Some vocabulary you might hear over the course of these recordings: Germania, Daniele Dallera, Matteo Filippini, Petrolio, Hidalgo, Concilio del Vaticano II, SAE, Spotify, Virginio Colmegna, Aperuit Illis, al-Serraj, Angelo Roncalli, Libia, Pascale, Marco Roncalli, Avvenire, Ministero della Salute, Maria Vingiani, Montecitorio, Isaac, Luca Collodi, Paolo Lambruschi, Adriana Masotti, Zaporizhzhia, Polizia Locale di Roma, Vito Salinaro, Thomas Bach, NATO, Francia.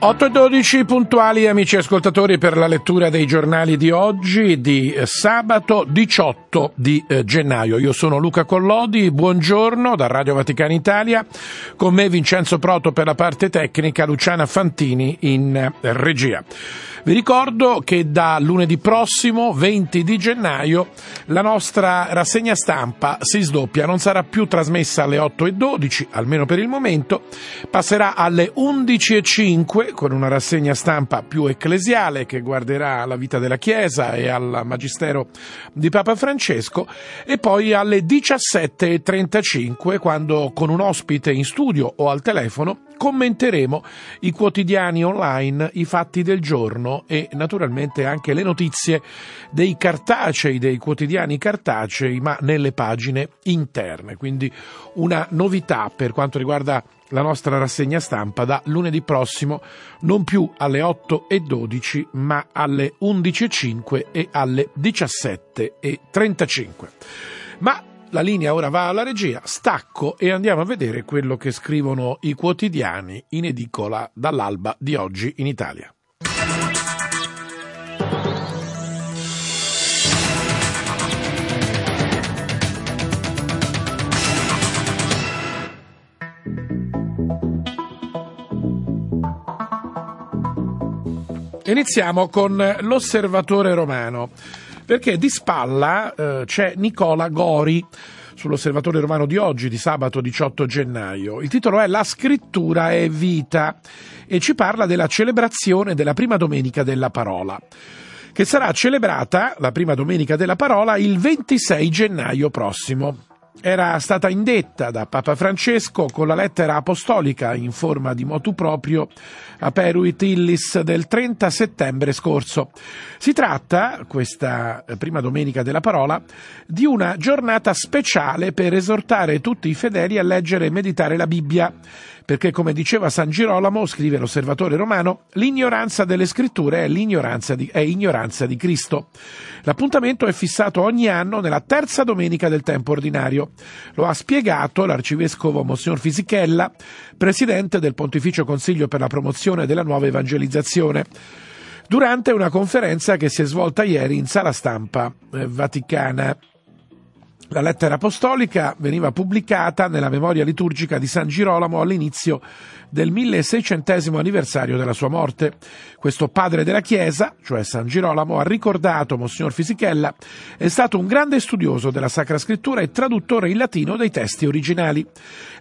Otto e 12 puntuali, amici ascoltatori, per la lettura dei giornali di oggi, di sabato 18 di gennaio. Io sono Luca Collodi, buongiorno da Radio Vaticana Italia, con me Vincenzo Proto per la parte tecnica, Luciana Fantini in regia. Vi ricordo che da lunedì prossimo, 20 di gennaio, la nostra rassegna stampa si sdoppia, non sarà più trasmessa alle 8:12, almeno per il momento, passerà alle 11:05 con una rassegna stampa più ecclesiale che guarderà alla vita della Chiesa e al Magistero di Papa Francesco, e poi alle 17:35, quando con un ospite in studio o al telefono commenteremo i quotidiani online, i fatti del giorno e naturalmente anche le notizie dei cartacei, dei quotidiani cartacei, ma nelle pagine interne. Quindi una novità per quanto riguarda la nostra rassegna stampa da lunedì prossimo, non più alle 8:12, ma alle 11:05 e alle 17:35. Ma la linea ora va alla regia, stacco e andiamo a vedere quello che scrivono i quotidiani in edicola dall'alba di oggi in Italia. Iniziamo con l'Osservatore Romano, perché di spalla c'è Nicola Gori sull'Osservatore Romano di oggi, di sabato 18 gennaio. Il titolo è La scrittura è vita e ci parla della celebrazione della prima domenica della parola, che sarà celebrata, la prima domenica della parola, il 26 gennaio prossimo. Era stata indetta da Papa Francesco con la lettera apostolica in forma di motu proprio Aperuit Illis del 30 settembre scorso. Si tratta, questa prima domenica della parola, di una giornata speciale per esortare tutti i fedeli a leggere e meditare la Bibbia, perché, come diceva San Girolamo, scrive l'Osservatore Romano, l'ignoranza delle scritture è ignoranza di Cristo. L'appuntamento è fissato ogni anno nella terza domenica del tempo ordinario. Lo ha spiegato l'arcivescovo Monsignor Fisichella, presidente del Pontificio Consiglio per la promozione della nuova evangelizzazione, durante una conferenza che si è svolta ieri in sala stampa vaticana. La lettera apostolica veniva pubblicata nella memoria liturgica di San Girolamo all'inizio del 1600° anniversario della sua morte. Questo padre della Chiesa, cioè San Girolamo, ha ricordato Monsignor Fisichella, è stato un grande studioso della Sacra Scrittura e traduttore in latino dei testi originali.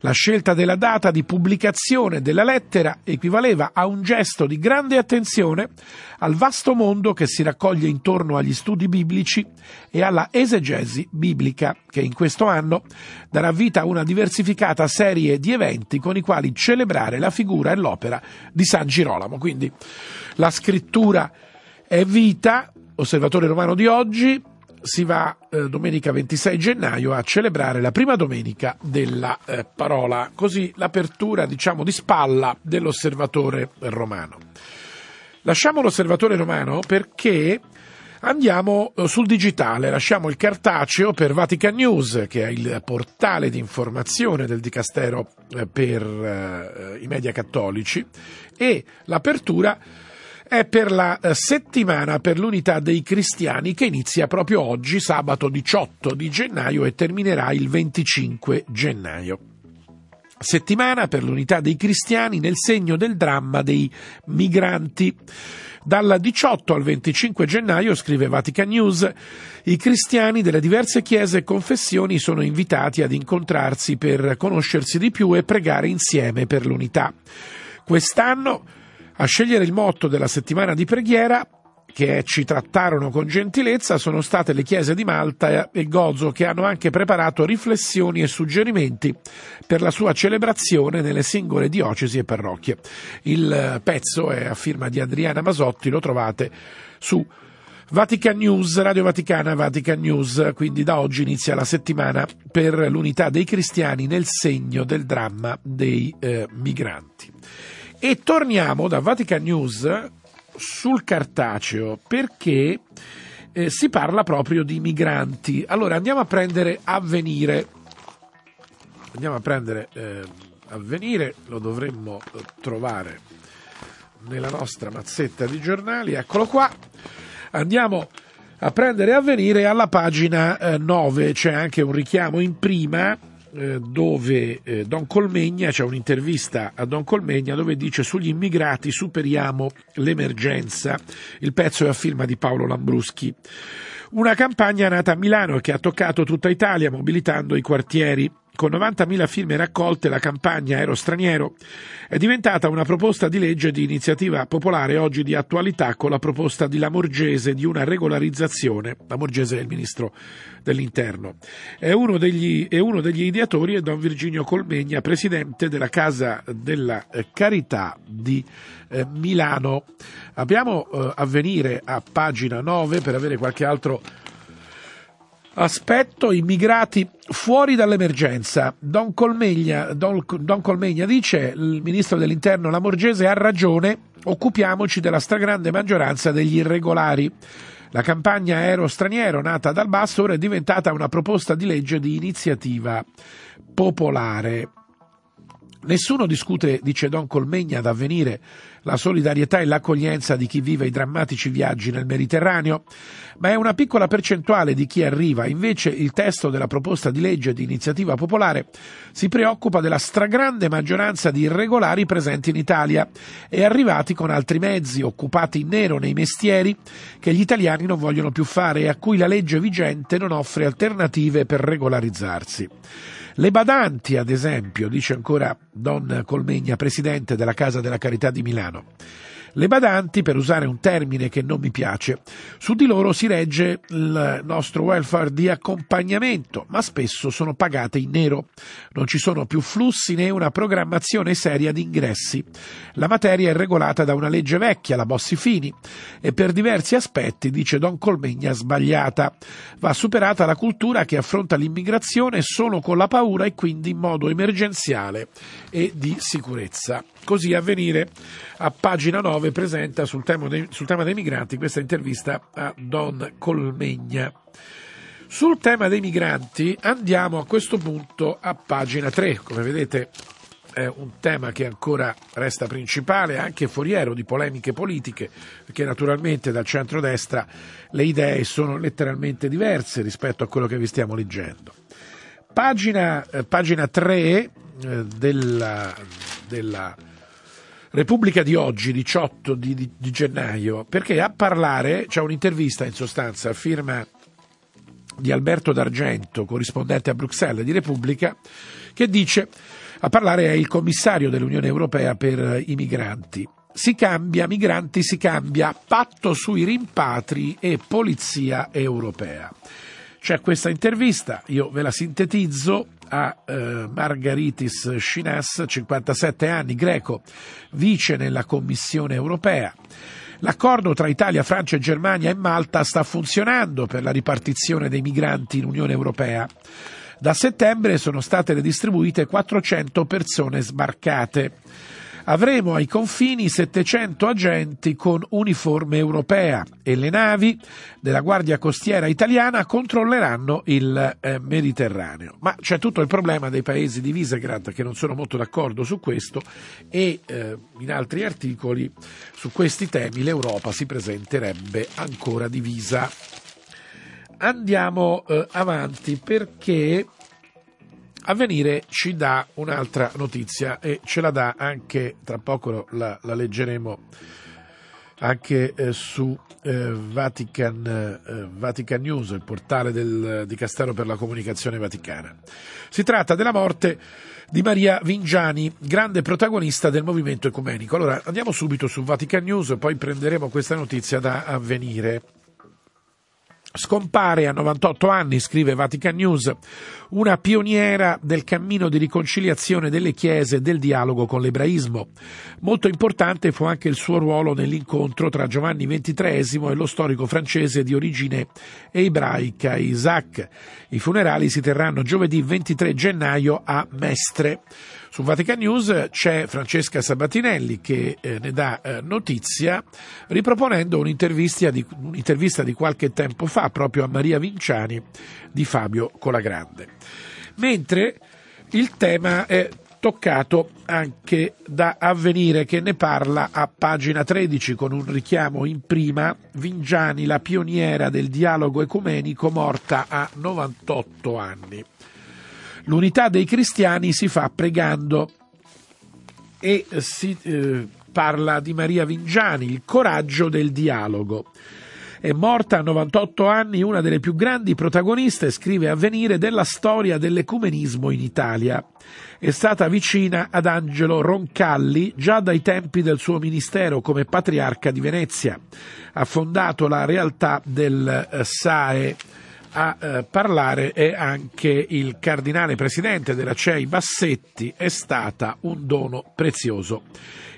La scelta della data di pubblicazione della lettera equivaleva a un gesto di grande attenzione al vasto mondo che si raccoglie intorno agli studi biblici e alla esegesi biblica, che in questo anno darà vita a una diversificata serie di eventi con i quali celebrare la figura e l'opera di San Girolamo. Quindi la scrittura è vita, Osservatore Romano di oggi, si va domenica 26 gennaio a celebrare la prima domenica della parola. Così l'apertura, diciamo, di spalla dell'Osservatore Romano. Lasciamo l'Osservatore Romano perché andiamo sul digitale, lasciamo il cartaceo per Vatican News, che è il portale di informazione del Dicastero per i media cattolici, e l'apertura è per la Settimana per l'Unità dei Cristiani, che inizia proprio oggi, sabato 18 di gennaio, e terminerà il 25 gennaio. Settimana per l'Unità dei Cristiani nel segno del dramma dei migranti. Dal 18 al 25 gennaio, scrive Vatican News, i cristiani delle diverse chiese e confessioni sono invitati ad incontrarsi per conoscersi di più e pregare insieme per l'unità. Quest'anno, a scegliere il motto della settimana di preghiera, che ci trattarono con gentilezza, sono state le chiese di Malta e Gozo, che hanno anche preparato riflessioni e suggerimenti per la sua celebrazione nelle singole diocesi e parrocchie. Il pezzo è a firma di Adriana Masotti, lo trovate su Vatican News, Radio Vaticana, Vatican News, quindi da oggi inizia la settimana per l'unità dei cristiani nel segno del dramma dei migranti. E torniamo da Vatican News sul cartaceo, perché si parla proprio di migranti. Allora andiamo a prendere Avvenire. Avvenire, lo dovremmo trovare nella nostra mazzetta di giornali, eccolo qua. Andiamo a prendere Avvenire, alla pagina 9 c'è anche un richiamo in prima dove Don Colmegna, c'è un'intervista a Don Colmegna dove dice: sugli immigrati superiamo l'emergenza. Il pezzo è a firma di Paolo Lambruschi. Una campagna nata a Milano che ha toccato tutta Italia mobilitando i quartieri. Con 90.000 firme raccolte, la campagna Ero Straniero è diventata una proposta di legge di iniziativa popolare, oggi di attualità con la proposta di Lamorgese di una regolarizzazione. Lamorgese è il ministro dell'Interno. È uno degli ideatori e Don Virginio Colmegna, presidente della Casa della Carità di Milano. Abbiamo Avvenire a pagina 9 per avere qualche altro aspetto. Immigrati fuori dall'emergenza. Don Colmegna dice: il ministro dell'Interno Lamorgese ha ragione, occupiamoci della stragrande maggioranza degli irregolari. La campagna Ero Straniero, nata dal basso, ora è diventata una proposta di legge di iniziativa popolare. Nessuno discute, dice Don Colmegna ad Avvenire, la solidarietà e l'accoglienza di chi vive i drammatici viaggi nel Mediterraneo, ma è una piccola percentuale di chi arriva. Invece il testo della proposta di legge di iniziativa popolare si preoccupa della stragrande maggioranza di irregolari presenti in Italia e arrivati con altri mezzi, occupati in nero nei mestieri che gli italiani non vogliono più fare e a cui la legge vigente non offre alternative per regolarizzarsi. Le badanti, ad esempio, dice ancora Don Colmegna, presidente della Casa della Carità di Milano. Le badanti, per usare un termine che non mi piace, su di loro si regge il nostro welfare di accompagnamento, ma spesso sono pagate in nero. Non ci sono più flussi né una programmazione seria di ingressi. La materia è regolata da una legge vecchia, la Bossi-Fini, e per diversi aspetti, dice Don Colmegna, sbagliata. Va superata la cultura che affronta l'immigrazione solo con la paura e quindi in modo emergenziale e di sicurezza. Così Avvenire a pagina 9 presenta sul tema dei migranti questa intervista a Don Colmegna. Sul tema dei migranti andiamo a questo punto a pagina 3. Come vedete è un tema che ancora resta principale, anche foriero di polemiche politiche, perché naturalmente dal centrodestra le idee sono letteralmente diverse rispetto a quello che vi stiamo leggendo. Pagina 3 della Repubblica di oggi, 18 di gennaio, perché a parlare c'è un'intervista, in sostanza a firma di Alberto D'Argento, corrispondente a Bruxelles di Repubblica, che dice: a parlare è il commissario dell'Unione Europea per i migranti. Si cambia, migranti si cambia, patto sui rimpatri e polizia europea. C'è questa intervista, io ve la sintetizzo, a Margaritis Schinas, 57 anni, greco, vice nella Commissione europea. L'accordo tra Italia, Francia, Germania e Malta sta funzionando per la ripartizione dei migranti in Unione Europea. Da settembre sono state redistribuite 400 persone sbarcate. Avremo ai confini 700 agenti con uniforme europea e le navi della Guardia Costiera italiana controlleranno il Mediterraneo. Ma c'è tutto il problema dei paesi di Visegrad che non sono molto d'accordo su questo e in altri articoli su questi temi l'Europa si presenterebbe ancora divisa. Andiamo avanti, perché Avvenire ci dà un'altra notizia e ce la dà anche, tra poco la leggeremo anche su Vatican News, il portale di Castaro per la comunicazione vaticana. Si tratta della morte di Maria Vingiani, grande protagonista del movimento ecumenico. Allora andiamo subito su Vatican News e poi prenderemo questa notizia da Avvenire. Scompare a 98 anni, scrive Vatican News, una pioniera del cammino di riconciliazione delle chiese e del dialogo con l'ebraismo. Molto importante fu anche il suo ruolo nell'incontro tra Giovanni XXIII e lo storico francese di origine ebraica Isaac. I funerali si terranno giovedì 23 gennaio a Mestre. Su Vatican News c'è Francesca Sabatinelli che ne dà notizia riproponendo un'intervista di qualche tempo fa proprio a Maria Vingiani di Fabio Colagrande. Mentre il tema è toccato anche da Avvenire, che ne parla a pagina 13 con un richiamo in prima: Vingiani, la pioniera del dialogo ecumenico, morta a 98 anni. L'unità dei cristiani si fa pregando, e si parla di Maria Vingiani, il coraggio del dialogo. È morta a 98 anni una delle più grandi protagoniste, scrive Avvenire, della storia dell'ecumenismo in Italia. È stata vicina ad Angelo Roncalli già dai tempi del suo ministero come patriarca di Venezia. Ha fondato la realtà del SAE. A parlare è anche il cardinale presidente della CEI Bassetti. È stata un dono prezioso.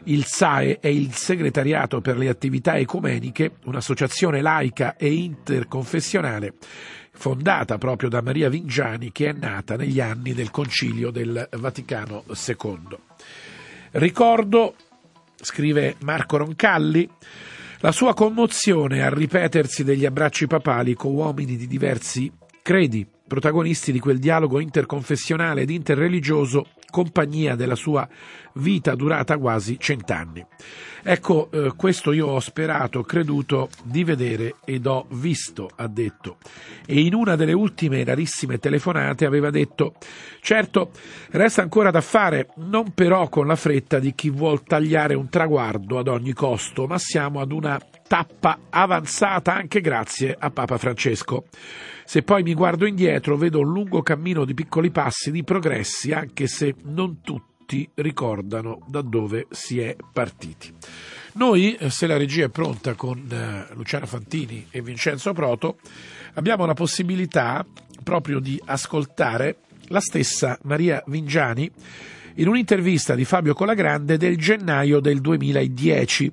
Il SAE è il Segretariato per le attività ecumeniche, un'associazione laica e interconfessionale fondata proprio da Maria Vingiani, che è nata negli anni del Concilio del Vaticano II. Ricordo, scrive Marco Roncalli, la sua commozione al ripetersi degli abbracci papali con uomini di diversi credi, protagonisti di quel dialogo interconfessionale ed interreligioso, compagnia della sua vita durata quasi 100 anni. Ecco, questo io ho sperato, creduto di vedere ed ho visto, ha detto. E in una delle ultime rarissime telefonate aveva detto: certo, resta ancora da fare, non però con la fretta di chi vuol tagliare un traguardo ad ogni costo, ma siamo ad una tappa avanzata anche grazie a Papa Francesco. Se poi mi guardo indietro vedo un lungo cammino di piccoli passi, di progressi, anche se non tutti ricordano da dove si è partiti. Noi, se la regia è pronta con Luciana Fantini e Vincenzo Proto, abbiamo la possibilità proprio di ascoltare la stessa Maria Vingiani in un'intervista di Fabio Colagrande del gennaio del 2010.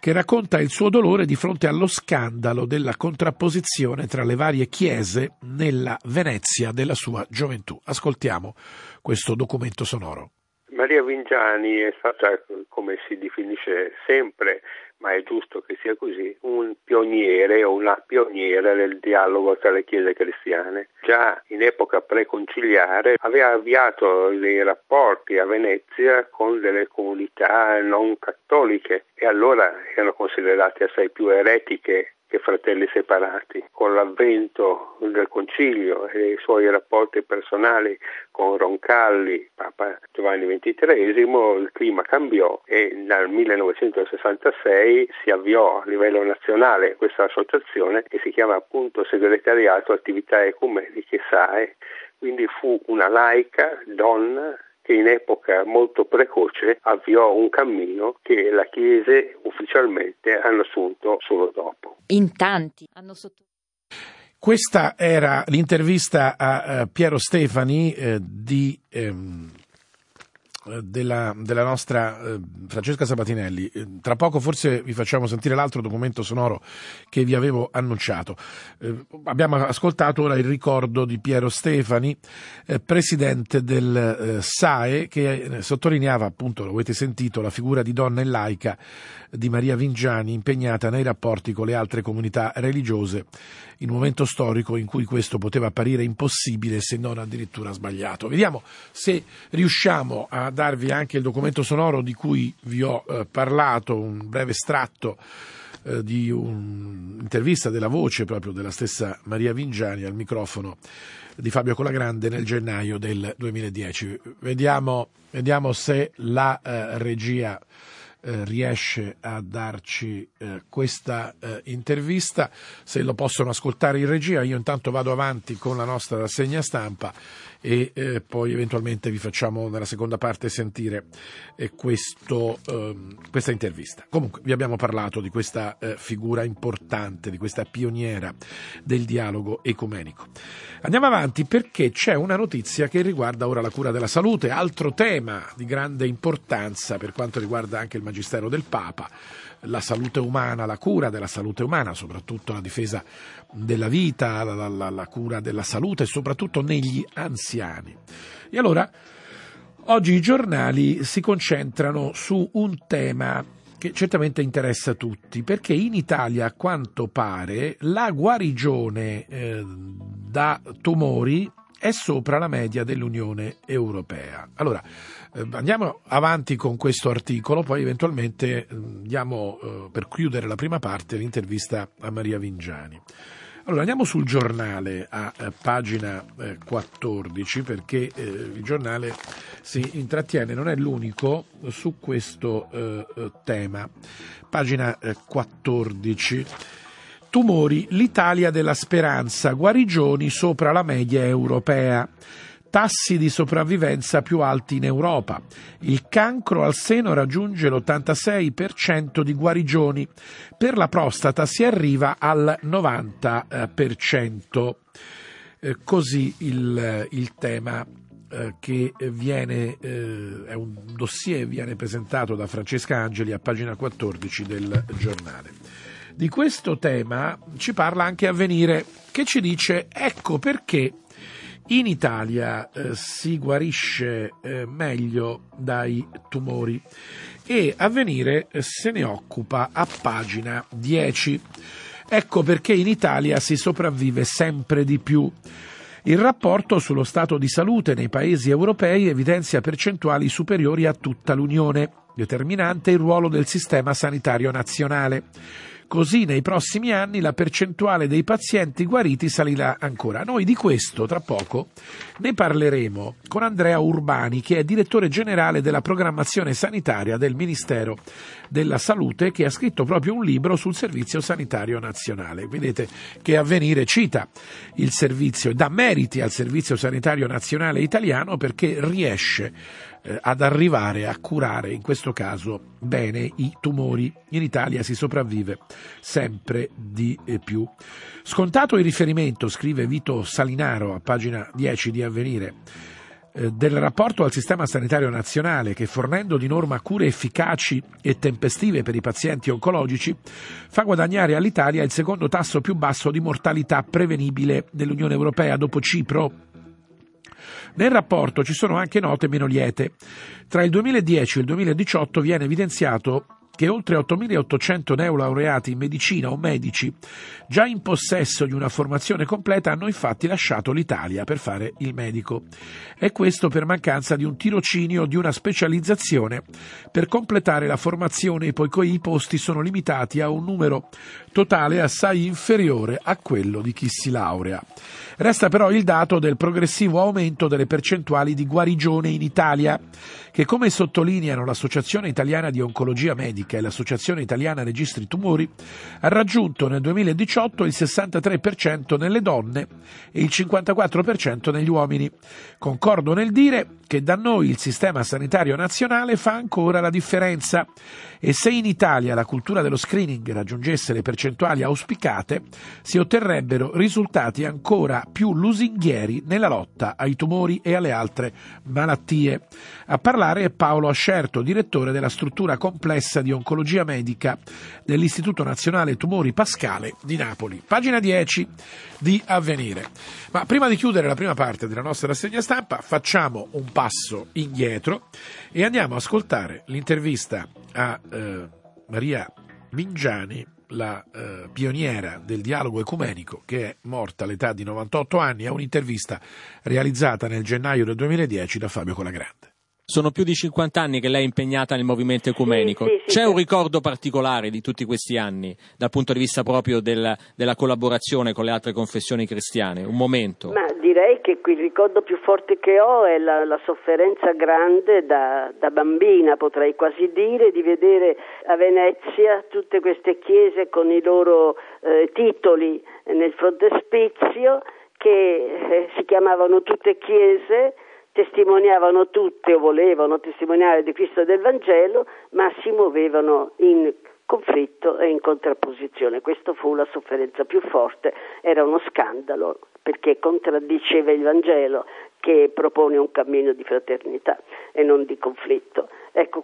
Che racconta il suo dolore di fronte allo scandalo della contrapposizione tra le varie chiese nella Venezia della sua gioventù. Ascoltiamo questo documento sonoro. Maria Vingiani è stata, come si definisce sempre, ma è giusto che sia così, un pioniere o una pioniera del dialogo tra le chiese cristiane. Già in epoca preconciliare aveva avviato dei rapporti a Venezia con delle comunità non cattoliche, e allora erano considerate assai più eretiche che fratelli separati. Con l'avvento del Concilio e i suoi rapporti personali con Roncalli, Papa Giovanni XXIII, il clima cambiò e dal 1966 si avviò a livello nazionale questa associazione che si chiama appunto Segretariato Attività Ecumeniche SAE. Quindi fu una laica donna che in epoca molto precoce avviò un cammino che la Chiesa ufficialmente hanno assunto solo dopo. In tanti hanno sottolineato. Questa era l'intervista a Piero Stefani della nostra Francesca Sabatinelli. Tra poco forse vi facciamo sentire l'altro documento sonoro che vi avevo annunciato. Abbiamo ascoltato ora il ricordo di Piero Stefani, presidente del SAE, che sottolineava appunto, lo avete sentito, la figura di donna e laica di Maria Vingiani impegnata nei rapporti con le altre comunità religiose in un momento storico in cui questo poteva apparire impossibile, se non addirittura sbagliato. Vediamo se riusciamo a darvi anche il documento sonoro di cui vi ho parlato, un breve estratto di un'intervista della voce proprio della stessa Maria Vingiani al microfono di Fabio Colagrande nel gennaio del 2010. Vediamo se la regia riesce a darci questa intervista. Se lo possono ascoltare in regia, io intanto vado avanti con la nostra rassegna stampa e poi eventualmente vi facciamo nella seconda parte sentire questa intervista. Comunque vi abbiamo parlato di questa figura importante, di questa pioniera del dialogo ecumenico. Andiamo avanti perché c'è una notizia che riguarda ora la cura della salute, altro tema di grande importanza per quanto riguarda anche il magistero del Papa, la salute umana, la cura della salute umana, soprattutto la difesa della vita, la cura della salute, soprattutto negli anziani. E allora oggi i giornali si concentrano su un tema che certamente interessa tutti, perché in Italia, a quanto pare, la guarigione da tumori è sopra la media dell'Unione Europea. Allora, andiamo avanti con questo articolo, poi eventualmente diamo, per chiudere la prima parte, l'intervista a Maria Vingiani. Allora, andiamo sul giornale a pagina 14, perché il giornale si intrattiene, non è l'unico, su questo tema. Pagina 14. Tumori, l'Italia della speranza, guarigioni sopra la media europea, tassi di sopravvivenza più alti in Europa. Il cancro al seno raggiunge l'86% di guarigioni, per la prostata si arriva al 90%. Così il tema che viene, è un dossier, viene presentato da Francesca Angeli a pagina 14 del giornale. Di questo tema ci parla anche Avvenire, che ci dice ecco perché in Italia si guarisce meglio dai tumori, e Avvenire se ne occupa a pagina 10. Ecco perché in Italia si sopravvive sempre di più. Il rapporto sullo stato di salute nei paesi europei evidenzia percentuali superiori a tutta l'Unione, determinante il ruolo del sistema sanitario nazionale. Così nei prossimi anni la percentuale dei pazienti guariti salirà ancora. Noi di questo tra poco ne parleremo con Andrea Urbani, che è direttore generale della programmazione sanitaria del Ministero della Salute, che ha scritto proprio un libro sul Servizio Sanitario Nazionale. Vedete che Avvenire cita il servizio e dà meriti al Servizio Sanitario Nazionale italiano, perché riesce ad arrivare a curare, in questo caso bene, i tumori. In Italia si sopravvive sempre di più. Scontato il riferimento, scrive Vito Salinaro a pagina 10 di Avvenire, del rapporto al sistema sanitario nazionale, che fornendo di norma cure efficaci e tempestive per i pazienti oncologici fa guadagnare all'Italia il secondo tasso più basso di mortalità prevenibile dell'Unione Europea, dopo Cipro. Nel rapporto ci sono anche note meno liete. Tra il 2010 e il 2018 viene evidenziato che oltre 8.800 neolaureati in medicina o medici già in possesso di una formazione completa hanno infatti lasciato l'Italia per fare il medico, e questo per mancanza di un tirocinio o di una specializzazione per completare la formazione, poiché i posti sono limitati a un numero totale assai inferiore a quello di chi si laurea. Resta però il dato del progressivo aumento delle percentuali di guarigione in Italia, che, come sottolineano l'Associazione Italiana di Oncologia Medica e l'Associazione Italiana Registri Tumori, ha raggiunto nel 2018 il 63% nelle donne e il 54% negli uomini. Concordo nel dire che da noi il sistema sanitario nazionale fa ancora la differenza, e se in Italia la cultura dello screening raggiungesse le percentuali auspicate, si otterrebbero risultati ancora più lusinghieri nella lotta ai tumori e alle altre malattie. A parlare è Paolo Ascerto, direttore della struttura complessa di oncologia medica dell'Istituto Nazionale Tumori Pascale di Napoli. Pagina 10 di Avvenire. Ma prima di chiudere la prima parte della nostra rassegna stampa facciamo un passo indietro e andiamo a ascoltare l'intervista a Maria Vingiani, la pioniera del dialogo ecumenico, che è morta all'età di 98 anni, a un'intervista realizzata nel gennaio del 2010 da Fabio Colagrande. Sono più di 50 anni che lei è impegnata nel movimento ecumenico. C'è un ricordo particolare di tutti questi anni, dal punto di vista proprio della collaborazione con le altre confessioni cristiane? Un momento? Ma direi che il ricordo più forte che ho è la sofferenza grande da bambina, potrei quasi dire, di vedere a Venezia tutte queste chiese con i loro titoli nel frontespizio, che si chiamavano tutte chiese, testimoniavano tutte o volevano testimoniare di Cristo e del Vangelo, ma si muovevano in conflitto e in contrapposizione. Questo fu la sofferenza più forte, era uno scandalo perché contraddiceva il Vangelo, che propone un cammino di fraternità e non di conflitto. Ecco,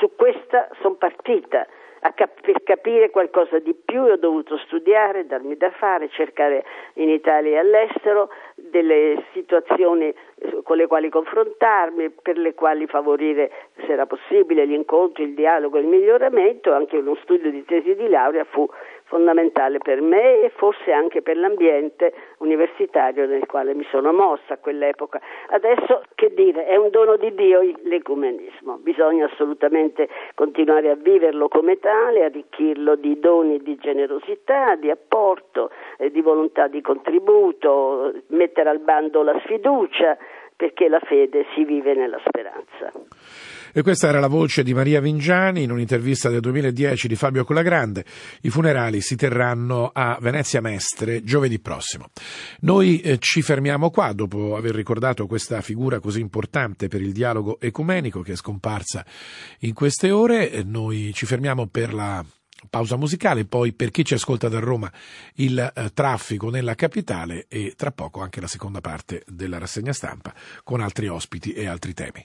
su questa sono partita. Per capire qualcosa di più ho dovuto studiare, darmi da fare, cercare in Italia e all'estero delle situazioni con le quali confrontarmi, per le quali favorire, se era possibile, gli incontri, il dialogo e il miglioramento. Anche uno studio di tesi di laurea fu fondamentale per me e forse anche per l'ambiente universitario nel quale mi sono mossa a quell'epoca. Adesso, che dire, è un dono di Dio l'ecumenismo, bisogna assolutamente continuare a viverlo come tale, arricchirlo di doni di generosità, di apporto, di volontà di contributo, mettere al bando la sfiducia, perché la fede si vive nella speranza. E questa era la voce di Maria Vingiani in un'intervista del 2010 di Fabio Colagrande. I funerali si terranno a Venezia Mestre giovedì prossimo. Noi ci fermiamo qua dopo aver ricordato questa figura così importante per il dialogo ecumenico che è scomparsa in queste ore. Noi ci fermiamo per la pausa musicale, poi per chi ci ascolta da Roma il traffico nella capitale e tra poco anche la seconda parte della rassegna stampa con altri ospiti e altri temi.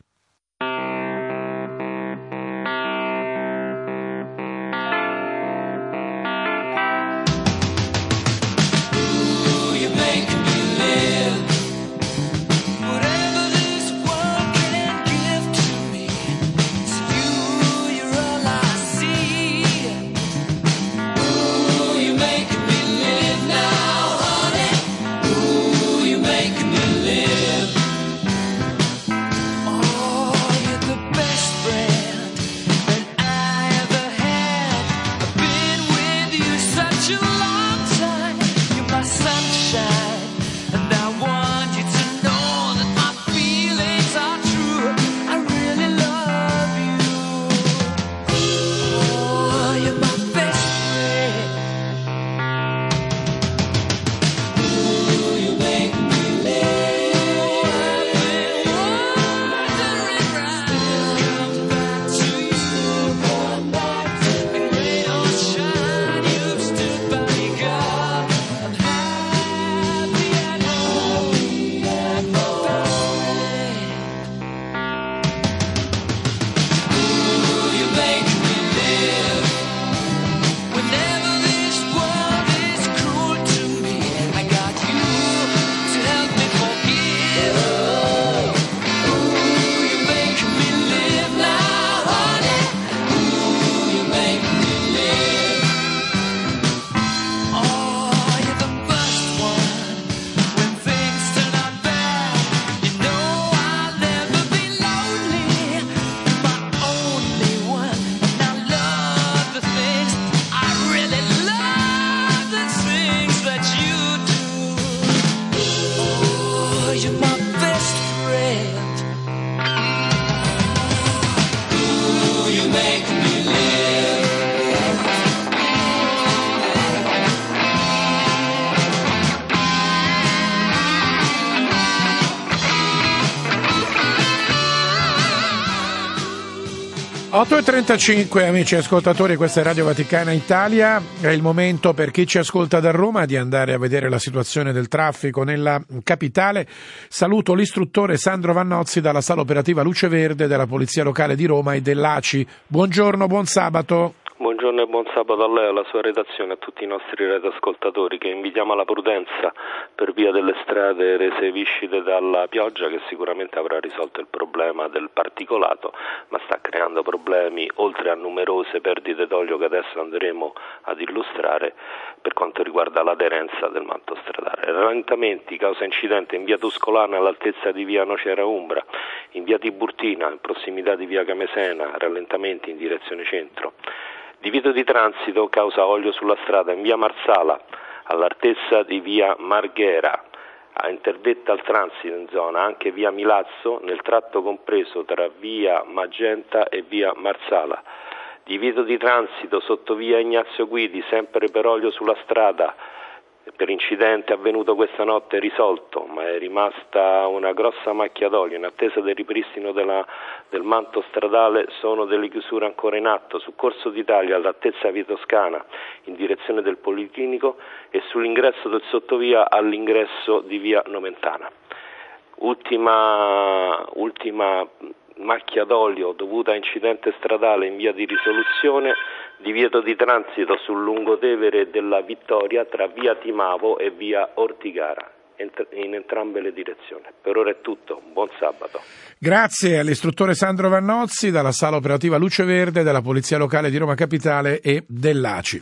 E 35, amici ascoltatori, questa è Radio Vaticana Italia. È il momento per chi ci ascolta da Roma di andare a vedere la situazione del traffico nella capitale. Saluto l'istruttore Sandro Vannozzi dalla sala operativa Luce Verde della Polizia Locale di Roma e dell'ACI. Buongiorno, buon sabato. Buongiorno. buongiorno e buon sabato a lei, alla sua redazione, a tutti i nostri radioascoltatori che invitiamo alla prudenza per via delle strade rese viscide dalla pioggia, che sicuramente avrà risolto il problema del particolato, ma sta creando problemi, oltre a numerose perdite d'olio che adesso andremo ad illustrare, per quanto riguarda l'aderenza del manto stradale. Rallentamenti causa incidente in via Tuscolana all'altezza di via Nocera Umbra, in via Tiburtina in prossimità di via Camesena, rallentamenti in direzione centro. Divieto di transito causa olio sulla strada in via Marsala all'altezza di via Marghera, interdetta al transito in zona anche via Milazzo nel tratto compreso tra via Magenta e via Marsala. Divieto di transito sotto via Ignazio Guidi, sempre per olio sulla strada, per incidente avvenuto questa notte risolto, ma è rimasta una grossa macchia d'olio. In attesa del ripristino del manto stradale sono delle chiusure ancora in atto su Corso d'Italia all'altezza via Toscana in direzione del Policlinico e sull'ingresso del sottovia all'ingresso di via Nomentana. Ultima macchia d'olio dovuta a incidente stradale in via di risoluzione, divieto di transito sul lungotevere della Vittoria tra via Timavo e via Ortigara, in entrambe le direzioni. Per ora è tutto, buon sabato. Grazie all'istruttore Sandro Vannozzi dalla sala operativa Luce Verde della Polizia Locale di Roma Capitale e dell'ACI.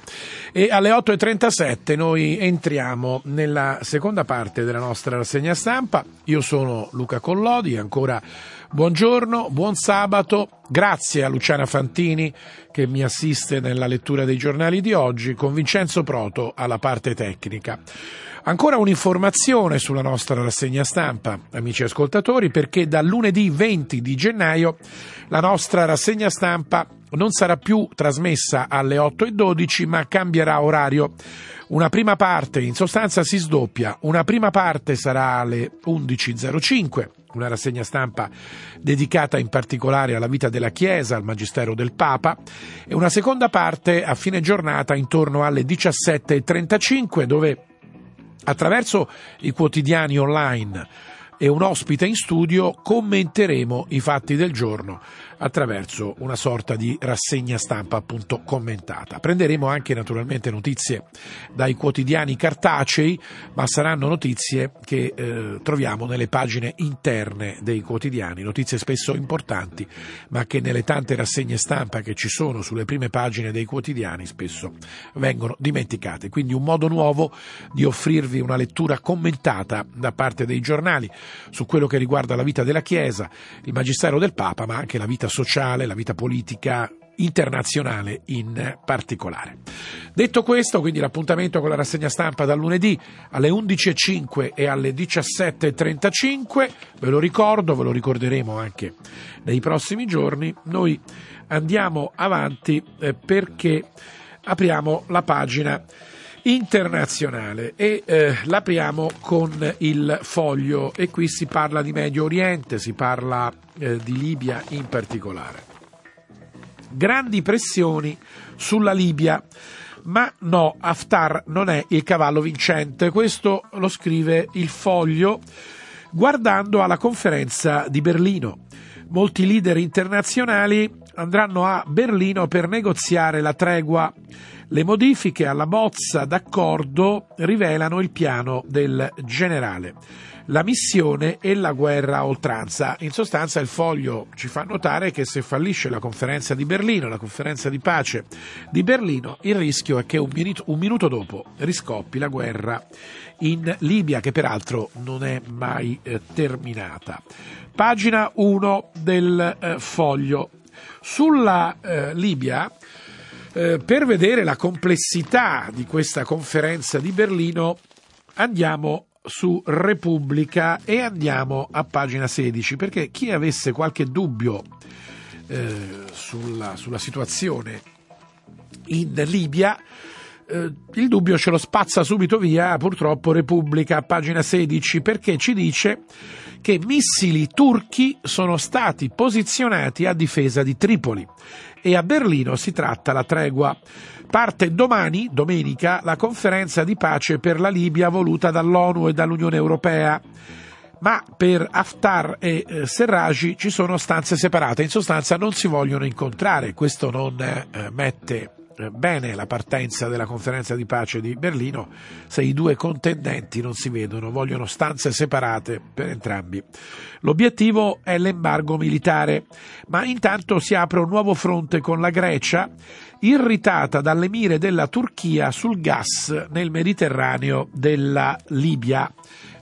E alle 8.37 noi entriamo nella seconda parte della nostra rassegna stampa. Io sono Luca Collodi, ancora buongiorno, buon sabato, grazie a Luciana Fantini che mi assiste nella lettura dei giornali di oggi, con Vincenzo Proto alla parte tecnica. Ancora un'informazione sulla nostra rassegna stampa, amici ascoltatori, perché dal lunedì 20 di gennaio la nostra rassegna stampa non sarà più trasmessa alle 8.12, ma cambierà orario. Una prima parte, in sostanza, si sdoppia. Una prima parte sarà alle 11.05, una rassegna stampa dedicata in particolare alla vita della Chiesa, al Magistero del Papa, e una seconda parte a fine giornata intorno alle 17.35, dove, attraverso i quotidiani online e un ospite in studio, commenteremo i fatti del giorno attraverso una sorta di rassegna stampa appunto commentata. Prenderemo anche naturalmente notizie dai quotidiani cartacei, ma saranno notizie che troviamo nelle pagine interne dei quotidiani, notizie spesso importanti, ma che nelle tante rassegne stampa che ci sono sulle prime pagine dei quotidiani spesso vengono dimenticate. Quindi un modo nuovo di offrirvi una lettura commentata da parte dei giornali su quello che riguarda la vita della Chiesa, il Magistero del Papa, ma anche la vita sociale, la vita politica internazionale in particolare. Detto questo, quindi l'appuntamento con la rassegna stampa dal lunedì alle 11.05 e alle 17.35, ve lo ricordo, ve lo ricorderemo anche nei prossimi giorni. Noi andiamo avanti perché apriamo la pagina internazionale e l'apriamo con Il Foglio, e qui si parla di Medio Oriente, si parla di Libia in particolare. Grandi pressioni sulla Libia, ma no, Haftar non è il cavallo vincente. Questo lo scrive Il Foglio guardando alla conferenza di Berlino. Molti leader internazionali andranno a Berlino per negoziare la tregua. Le modifiche alla bozza d'accordo rivelano il piano del generale. La missione e la guerra a oltranza. In sostanza, Il Foglio ci fa notare che se fallisce la conferenza di Berlino, la conferenza di pace di Berlino, il rischio è che un minuto dopo riscoppi la guerra in Libia, che peraltro non è mai terminata. Pagina 1 del Foglio. Sulla Libia, per vedere la complessità di questa conferenza di Berlino, andiamo su Repubblica e andiamo a pagina 16, perché chi avesse qualche dubbio sulla situazione in Libia, il dubbio ce lo spazza subito via purtroppo Repubblica a pagina 16, perché ci dice che missili turchi sono stati posizionati a difesa di Tripoli e a Berlino si tratta la tregua. Parte domani, domenica, la conferenza di pace per la Libia voluta dall'ONU e dall'Unione Europea, ma per Haftar e Serraj ci sono stanze separate. In sostanza non si vogliono incontrare, questo non mette bene la partenza della conferenza di pace di Berlino se i due contendenti non si vedono, vogliono stanze separate per entrambi. L'obiettivo è l'embargo militare, ma intanto si apre un nuovo fronte con la Grecia, irritata dalle mire della Turchia sul gas nel Mediterraneo della Libia.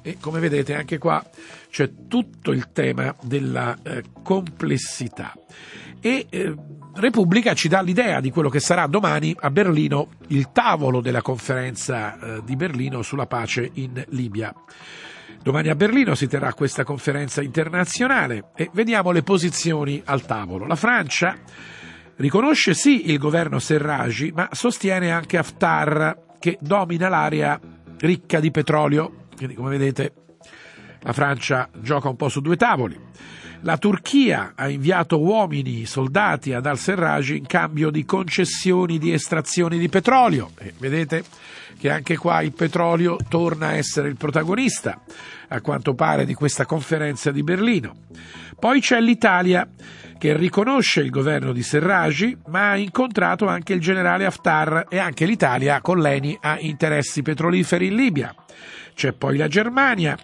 E come vedete anche qua c'è tutto il tema della complessità. E Repubblica ci dà l'idea di quello che sarà domani a Berlino il tavolo della conferenza di Berlino sulla pace in Libia. Domani a Berlino si terrà questa conferenza internazionale e vediamo le posizioni al tavolo. La Francia riconosce sì il governo Serraj, ma sostiene anche Haftar, che domina l'area ricca di petrolio. Quindi, come vedete, la Francia gioca un po' su due tavoli. La Turchia ha inviato uomini, soldati ad al-Serraj in cambio di concessioni di estrazioni di petrolio. E vedete che anche qua il petrolio torna a essere il protagonista, a quanto pare, di questa conferenza di Berlino. Poi c'è l'Italia, che riconosce il governo di Serraj, ma ha incontrato anche il generale Haftar, e anche l'Italia con l'ENI ha interessi petroliferi in Libia. C'è poi la Germania,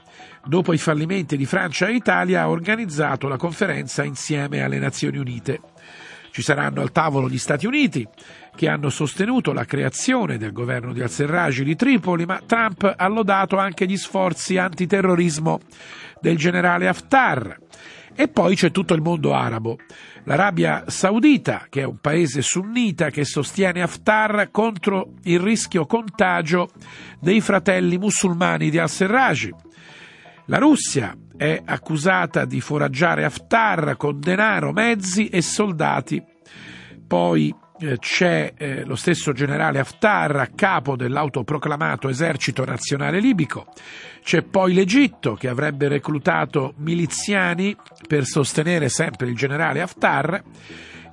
dopo i fallimenti di Francia e Italia, ha organizzato la conferenza insieme alle Nazioni Unite. Ci saranno al tavolo gli Stati Uniti, che hanno sostenuto la creazione del governo di al-Serraj di Tripoli, ma Trump ha lodato anche gli sforzi antiterrorismo del generale Haftar. E poi c'è tutto il mondo arabo. L'Arabia Saudita, che è un paese sunnita che sostiene Haftar contro il rischio contagio dei fratelli musulmani di al-Serraj. La Russia è accusata di foraggiare Haftar con denaro, mezzi e soldati. Poi c'è lo stesso generale Haftar a capo dell'autoproclamato esercito nazionale libico. C'è poi l'Egitto, che avrebbe reclutato miliziani per sostenere sempre il generale Haftar,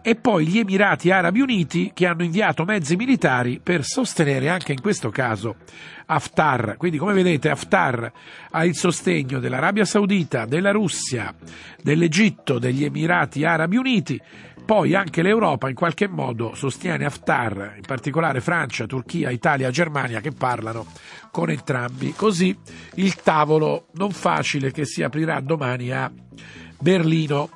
e poi gli Emirati Arabi Uniti, che hanno inviato mezzi militari per sostenere anche in questo caso Haftar. Quindi, come vedete, Haftar ha il sostegno dell'Arabia Saudita, della Russia, dell'Egitto, degli Emirati Arabi Uniti. Poi anche l'Europa in qualche modo sostiene Haftar, in particolare Francia, Turchia, Italia, Germania, che parlano con entrambi. Così il tavolo non facile che si aprirà domani a Berlino.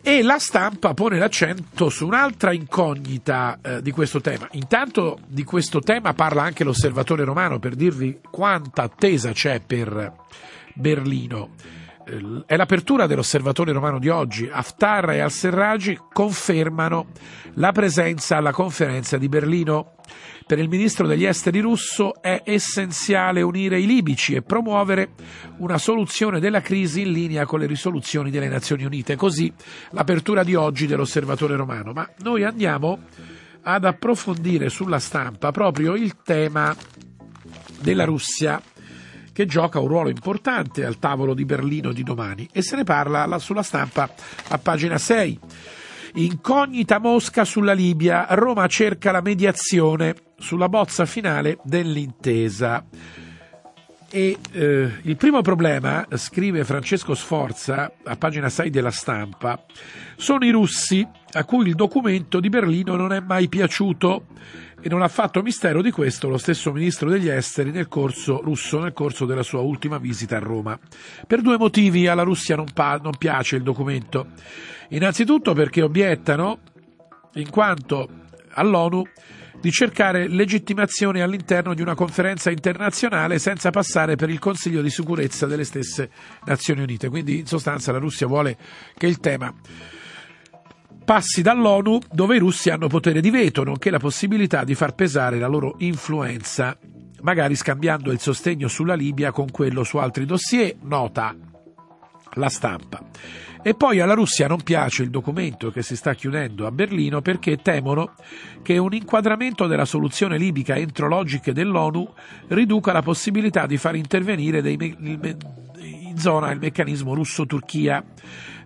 E la stampa pone l'accento su un'altra incognita di questo tema. Intanto di questo tema parla anche l'Osservatore Romano, per dirvi quanta attesa c'è per Berlino. È l'apertura dell'Osservatore Romano di oggi. Haftar e al-Serraj confermano la presenza alla conferenza di Berlino. Per il ministro degli esteri russo è essenziale unire i libici e promuovere una soluzione della crisi in linea con le risoluzioni delle Nazioni Unite. Così l'apertura di oggi dell'Osservatore Romano. Ma noi andiamo ad approfondire sulla stampa proprio il tema della Russia, che gioca un ruolo importante al tavolo di Berlino di domani, e se ne parla sulla stampa a pagina 6. Incognita Mosca sulla Libia, Roma cerca la mediazione sulla bozza finale dell'intesa. E il primo problema, scrive Francesco Sforza a pagina 6 della stampa, sono i russi, a cui il documento di Berlino non è mai piaciuto, e non ha fatto mistero di questo lo stesso ministro degli esteri russo nel corso della sua ultima visita a Roma. Per due motivi alla Russia non piace il documento. Innanzitutto perché obiettano, in quanto all'ONU, di cercare legittimazione all'interno di una conferenza internazionale senza passare per il Consiglio di sicurezza delle stesse Nazioni Unite. Quindi, in sostanza, la Russia vuole che il tema passi dall'ONU, dove i russi hanno potere di veto, nonché la possibilità di far pesare la loro influenza, magari scambiando il sostegno sulla Libia con quello su altri dossier, nota la stampa. E poi alla Russia non piace il documento che si sta chiudendo a Berlino, perché temono che un inquadramento della soluzione libica entro logiche dell'ONU riduca la possibilità di far intervenire in zona il meccanismo russo-Turchia,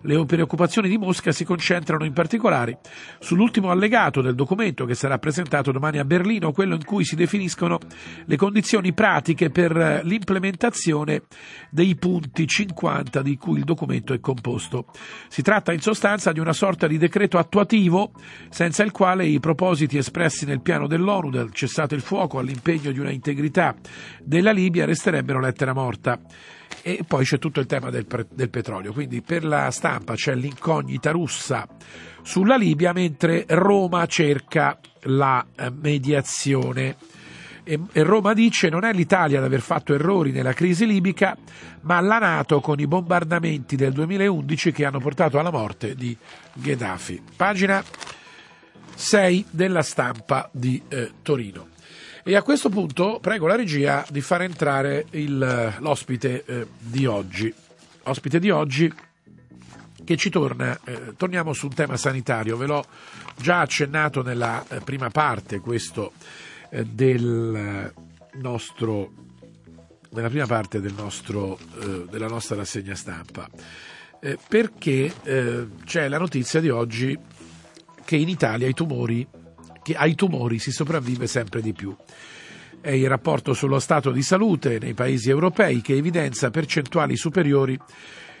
Le preoccupazioni di Mosca si concentrano in particolare sull'ultimo allegato del documento che sarà presentato domani a Berlino, quello in cui si definiscono le condizioni pratiche per l'implementazione dei punti 50 di cui il documento è composto. Si tratta in sostanza di una sorta di decreto attuativo senza il quale i propositi espressi nel piano dell'ONU del cessate il fuoco all'impegno di una integrità della Libia resterebbero lettera morta. E poi c'è tutto il tema del petrolio, quindi per la stampa c'è l'incognita russa sulla Libia, mentre Roma cerca la mediazione. E Roma dice: non è l'Italia ad aver fatto errori nella crisi libica, ma la NATO con i bombardamenti del 2011 che hanno portato alla morte di Gheddafi. Pagina 6 della stampa di Torino. E a questo punto prego la regia di far entrare l'ospite di oggi. Ospite di oggi che ci torna, torniamo su un tema sanitario, ve l'ho già accennato nella prima parte della nostra rassegna stampa, perché c'è la notizia di oggi che in Italia ai tumori si sopravvive sempre di più. È il rapporto sullo stato di salute nei paesi europei che evidenzia percentuali superiori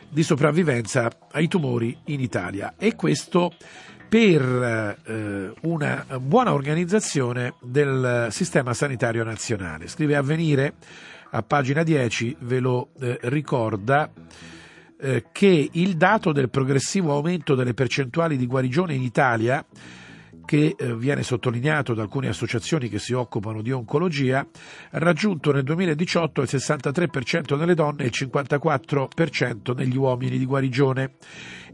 di sopravvivenza ai tumori in Italia, e questo per una buona organizzazione del sistema sanitario nazionale. Scrive Avvenire a pagina 10, ve lo ricorda, che il dato del progressivo aumento delle percentuali di guarigione in Italia, che viene sottolineato da alcune associazioni che si occupano di oncologia, ha raggiunto nel 2018 il 63% nelle donne e il 54% negli uomini di guarigione.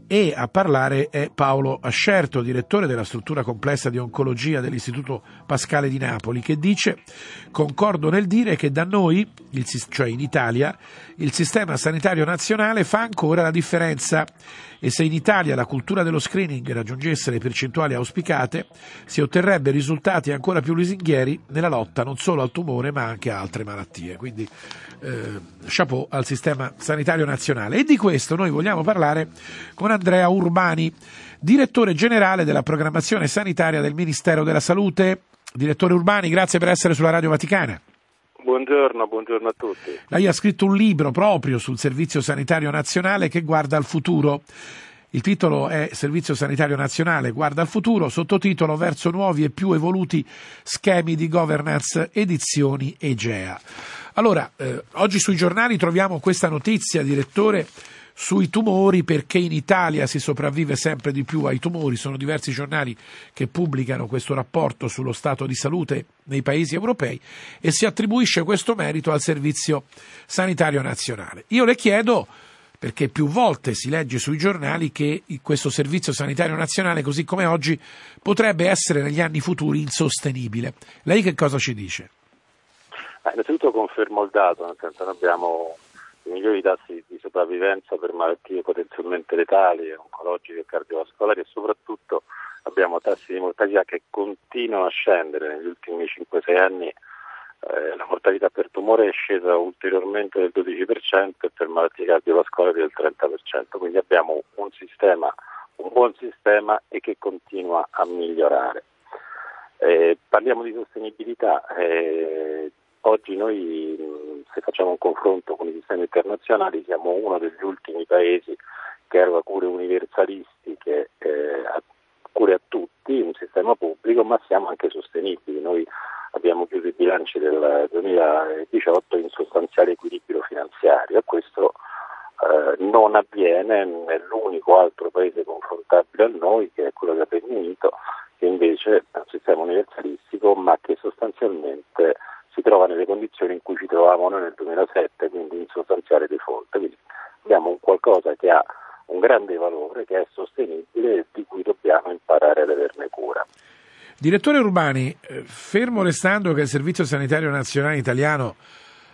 E a parlare è Paolo Ascerto, direttore della struttura complessa di oncologia dell'Istituto Pascale di Napoli, che dice: concordo nel dire che da noi, cioè in Italia, il sistema sanitario nazionale fa ancora la differenza, e se in Italia la cultura dello screening raggiungesse le percentuali auspicate si otterrebbe risultati ancora più lusinghieri nella lotta non solo al tumore ma anche a altre malattie. Quindi chapeau al sistema sanitario nazionale, e di questo noi vogliamo parlare con Andrea Urbani, direttore generale della programmazione sanitaria del Ministero della Salute. Direttore Urbani, grazie per essere sulla Radio Vaticana. Buongiorno a tutti. Lei ha scritto un libro proprio sul Servizio Sanitario Nazionale che guarda al futuro. Il titolo è Servizio Sanitario Nazionale guarda al futuro, sottotitolo verso nuovi e più evoluti schemi di governance, edizioni Egea. Allora, oggi sui giornali troviamo questa notizia, direttore, sui tumori, perché in Italia si sopravvive sempre di più ai tumori. Sono diversi giornali che pubblicano questo rapporto sullo stato di salute nei paesi europei e si attribuisce questo merito al Servizio Sanitario Nazionale. Io le chiedo, perché più volte si legge sui giornali che questo Servizio Sanitario Nazionale, così come oggi, potrebbe essere negli anni futuri insostenibile. Lei che cosa ci dice? Innanzitutto confermo il dato, nel senso che abbiamo i migliori tassi di sopravvivenza per malattie potenzialmente letali, oncologiche e cardiovascolari, e soprattutto abbiamo tassi di mortalità che continuano a scendere. Negli ultimi 5-6 anni la mortalità per tumore è scesa ulteriormente del 12% e per malattie cardiovascolari del 30%, quindi abbiamo un buon sistema e che continua a migliorare. Parliamo di sostenibilità. Oggi noi, se facciamo un confronto con i sistemi internazionali, siamo uno degli ultimi paesi che eroga cure universalistiche, cure a tutti, un sistema pubblico, ma siamo anche sostenibili. Noi abbiamo chiuso i bilanci del 2018 in sostanziale equilibrio finanziario, e questo non avviene nell'unico altro paese confrontabile a noi, che è quello del Regno Unito, che invece è un sistema universalistico ma che sostanzialmente si trova nelle condizioni in cui ci trovavamo noi nel 2007, quindi in sostanziale default. Quindi abbiamo un qualcosa che ha un grande valore, che è sostenibile e di cui dobbiamo imparare ad averne cura. Direttore Urbani, fermo restando che il Servizio Sanitario Nazionale italiano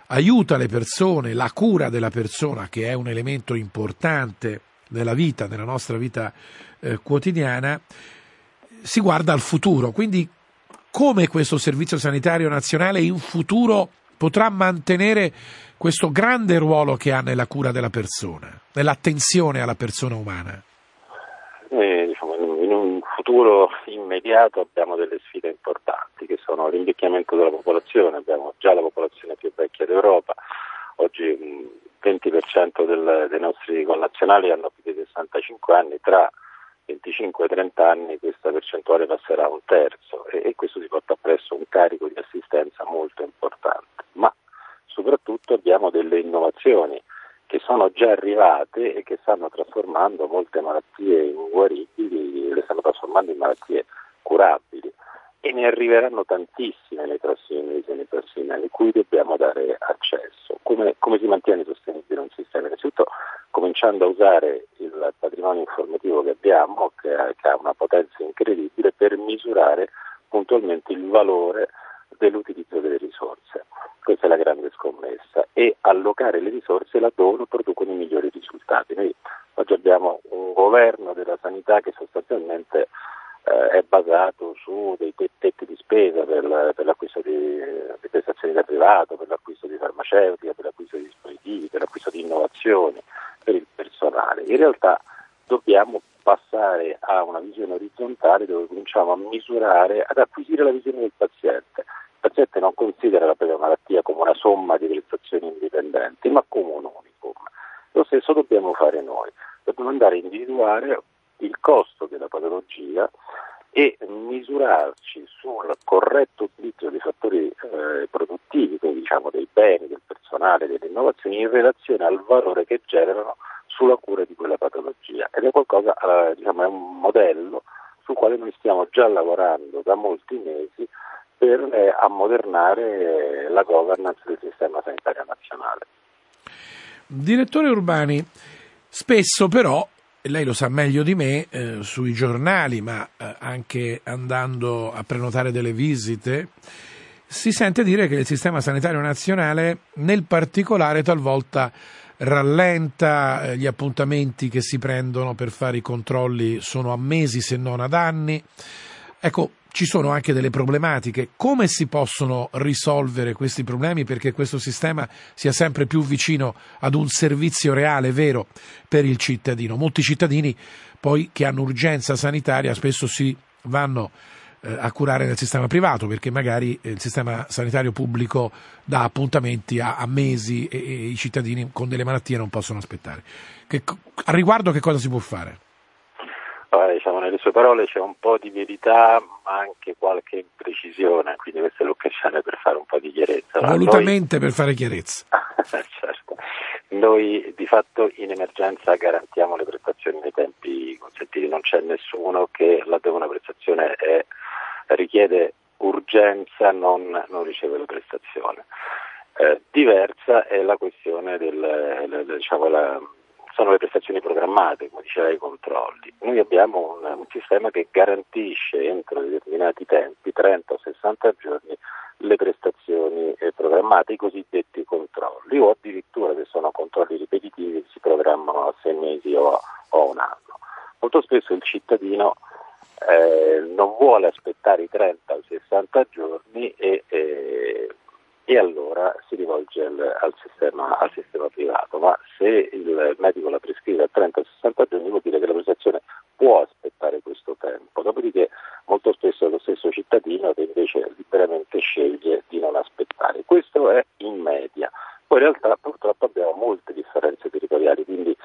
aiuta le persone, la cura della persona, che è un elemento importante della vita, della nostra vita quotidiana, si guarda al futuro. Quindi come questo Servizio Sanitario Nazionale in futuro potrà mantenere questo grande ruolo che ha nella cura della persona, nell'attenzione alla persona umana? futuro immediato abbiamo delle sfide importanti che sono l'invecchiamento della popolazione. Abbiamo già la popolazione più vecchia d'Europa, oggi il 20% dei nostri connazionali hanno più di 65 anni, tra 25 e 30 anni questa percentuale passerà a un terzo e questo si porta presso un carico di assistenza molto importante, ma soprattutto abbiamo delle innovazioni che sono già arrivate e che stanno trasformando molte malattie inguaribili, le stanno trasformando in malattie curabili e ne arriveranno tantissime nei prossimi mesi e nei prossimi anni, cui dobbiamo dare accesso. Come si mantiene sostenibile un sistema? Innanzitutto cominciando a usare il patrimonio informativo che abbiamo, che ha una potenza incredibile per misurare puntualmente il valore dell'utilizzo delle risorse. Questa è la grande scommessa, e allocare le risorse laddove producono i migliori risultati. Noi oggi abbiamo un governo della sanità che sostanzialmente è basato su dei tetti di spesa per l'acquisto di prestazioni da privato, per l'acquisto di farmaceutica, per l'acquisto di dispositivi, per l'acquisto di innovazioni, per il personale. In realtà dobbiamo passare a una visione orizzontale dove cominciamo a misurare, ad acquisire la visione del paziente. Il paziente non considera la propria malattia come una somma di prestazioni indipendenti, ma come un unicum. Lo stesso dobbiamo fare noi, dobbiamo andare a individuare il costo della patologia e misurarci sul corretto utilizzo dei fattori produttivi, quindi diciamo dei beni, del personale, delle innovazioni in relazione al valore che generano sulla cura di quella patologia. Ed è qualcosa, è un modello sul quale noi stiamo già lavorando da molti mesi per ammodernare la governance del sistema sanitario nazionale. Direttore Urbani, spesso però, e lei lo sa meglio di me, sui giornali, ma anche andando a prenotare delle visite, si sente dire che il sistema sanitario nazionale, nel particolare, talvolta rallenta, gli appuntamenti che si prendono per fare i controlli sono a mesi se non ad anni. Ecco, ci sono anche delle problematiche. Come si possono risolvere questi problemi perché questo sistema sia sempre più vicino ad un servizio reale, vero, per il cittadino? Molti cittadini poi che hanno urgenza sanitaria spesso si vanno a curare nel sistema privato perché magari il sistema sanitario pubblico dà appuntamenti a mesi e i cittadini con delle malattie non possono aspettare. A riguardo che cosa si può fare? Nelle sue parole c'è un po' di verità ma anche qualche imprecisione, quindi questa è l'occasione per fare un po' di chiarezza. Volutamente per fare chiarezza. Certo. Noi di fatto in emergenza garantiamo le prestazioni nei tempi consentiti, non c'è nessuno che laddove una prestazione richiede urgenza non riceve la prestazione. Diversa è la questione sono le prestazioni programmate, come diceva, i controlli. Noi abbiamo un sistema che garantisce entro determinati tempi, 30 o 60 giorni, le prestazioni programmate, i cosiddetti controlli, o addirittura se sono controlli ripetitivi si programmano a 6 mesi o un anno. Molto spesso il cittadino non vuole aspettare i 30 o 60 giorni e allora si rivolge al sistema privato, ma se il medico la prescrive a 30-60 giorni vuol dire che la prestazione può aspettare questo tempo, dopodiché molto spesso è lo stesso cittadino che invece liberamente sceglie di non aspettare. Questo è in media, poi in realtà purtroppo abbiamo molte differenze territoriali, quindi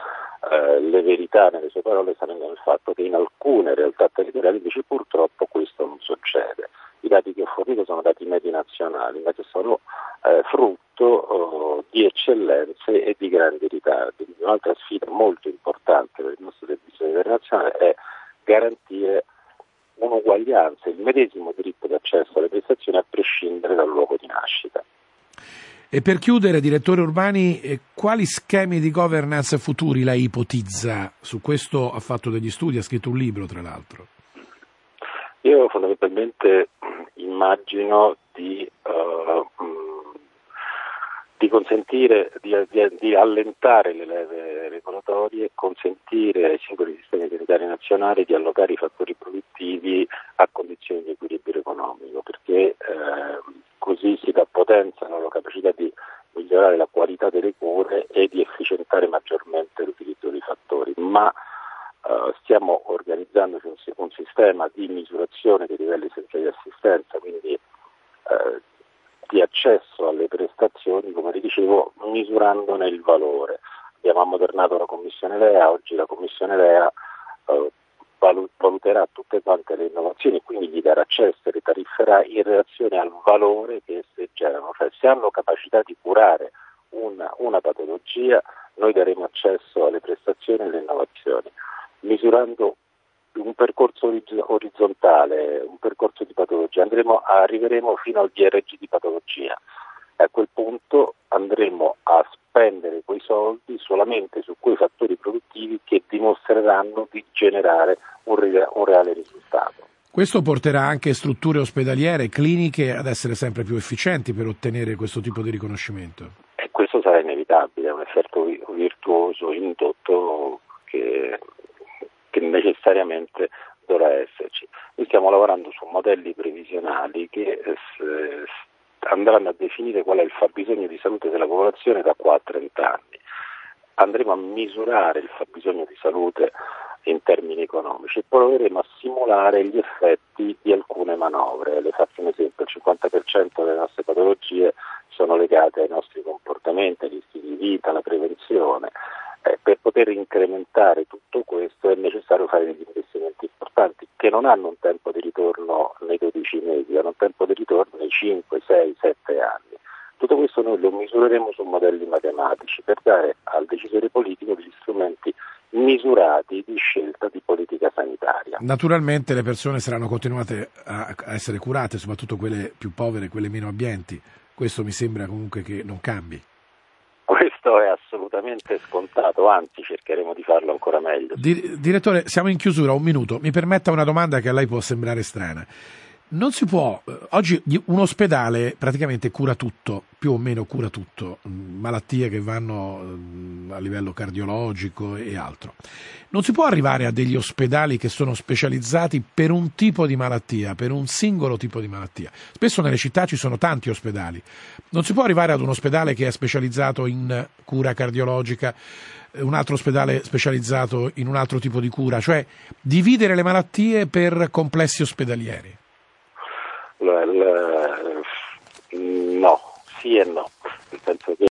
le verità nelle sue parole stanno nel fatto che in alcune realtà territoriali invece purtroppo questo non succede. I dati che ho fornito sono dati medi nazionali, ma che sono frutto di eccellenze e di grandi ritardi. Quindi un'altra sfida molto importante per il nostro servizio internazionale è garantire un'uguaglianza, il medesimo diritto di accesso alle prestazioni a prescindere dal luogo di nascita. E per chiudere, direttore Urbani, quali schemi di governance futuri lei ipotizza? Su questo ha fatto degli studi, ha scritto un libro tra l'altro. Io fondamentalmente immagino di consentire, di allentare le leve regolatorie e consentire ai singoli sistemi sanitari nazionali di allocare i fattori produttivi a condizioni di equilibrio economico, perché così si dà potenza alla loro capacità di migliorare la qualità delle cure e di efficientare maggiormente l'utilizzo dei fattori, ma stiamo organizzando un sistema di dicevo, misurandone il valore. Abbiamo ammodernato la Commissione Lea, oggi la Commissione Lea valuterà tutte quante le innovazioni, quindi gli darà accesso e le tarifferà in relazione al valore che esse generano, cioè se hanno capacità di curare una patologia noi daremo accesso alle prestazioni e alle innovazioni, misurando un percorso orizzontale, un percorso di patologia. Arriveremo fino al DRG di patologia. A quel punto andremo a spendere quei soldi solamente su quei fattori produttivi che dimostreranno di generare un reale risultato. Questo porterà anche strutture ospedaliere e cliniche ad essere sempre più efficienti per ottenere questo tipo di riconoscimento. E questo sarà inevitabile, è un effetto virtuoso indotto che necessariamente dovrà esserci. Noi stiamo lavorando su modelli previsionali che andranno a definire qual è il fabbisogno di salute della popolazione da qua a 30 anni. Andremo a misurare il fabbisogno di salute in termini economici e proveremo a simulare gli effetti di alcune manovre. Le faccio un esempio, il 50% delle nostre patologie sono legate ai nostri comportamenti, agli stili di vita, alla prevenzione. Per poter incrementare tutto questo è necessario fare degli investimenti importanti che non hanno un tempo di ritorno nei 12 mesi, hanno un tempo di ritorno nei 5, 6, 7 anni. Tutto questo noi lo misureremo su modelli matematici per dare al decisore politico degli strumenti misurati di scelta di politica sanitaria. Naturalmente le persone saranno continuate a essere curate, soprattutto quelle più povere, quelle meno abbienti. Questo mi sembra comunque che non cambi. Questo è assolutamente scontato, anzi cercheremo di farlo ancora meglio. Direttore, siamo in chiusura, un minuto. Mi permetta una domanda che a lei può sembrare strana. Non si può, oggi un ospedale praticamente cura tutto, più o meno cura tutto, malattie che vanno a livello cardiologico e altro. Non si può arrivare a degli ospedali che sono specializzati per un tipo di malattia, per un singolo tipo di malattia. Spesso nelle città ci sono tanti ospedali. Non si può arrivare ad un ospedale che è specializzato in cura cardiologica, un altro ospedale specializzato in un altro tipo di cura, cioè dividere le malattie per complessi ospedalieri. No, sì e no, nel senso che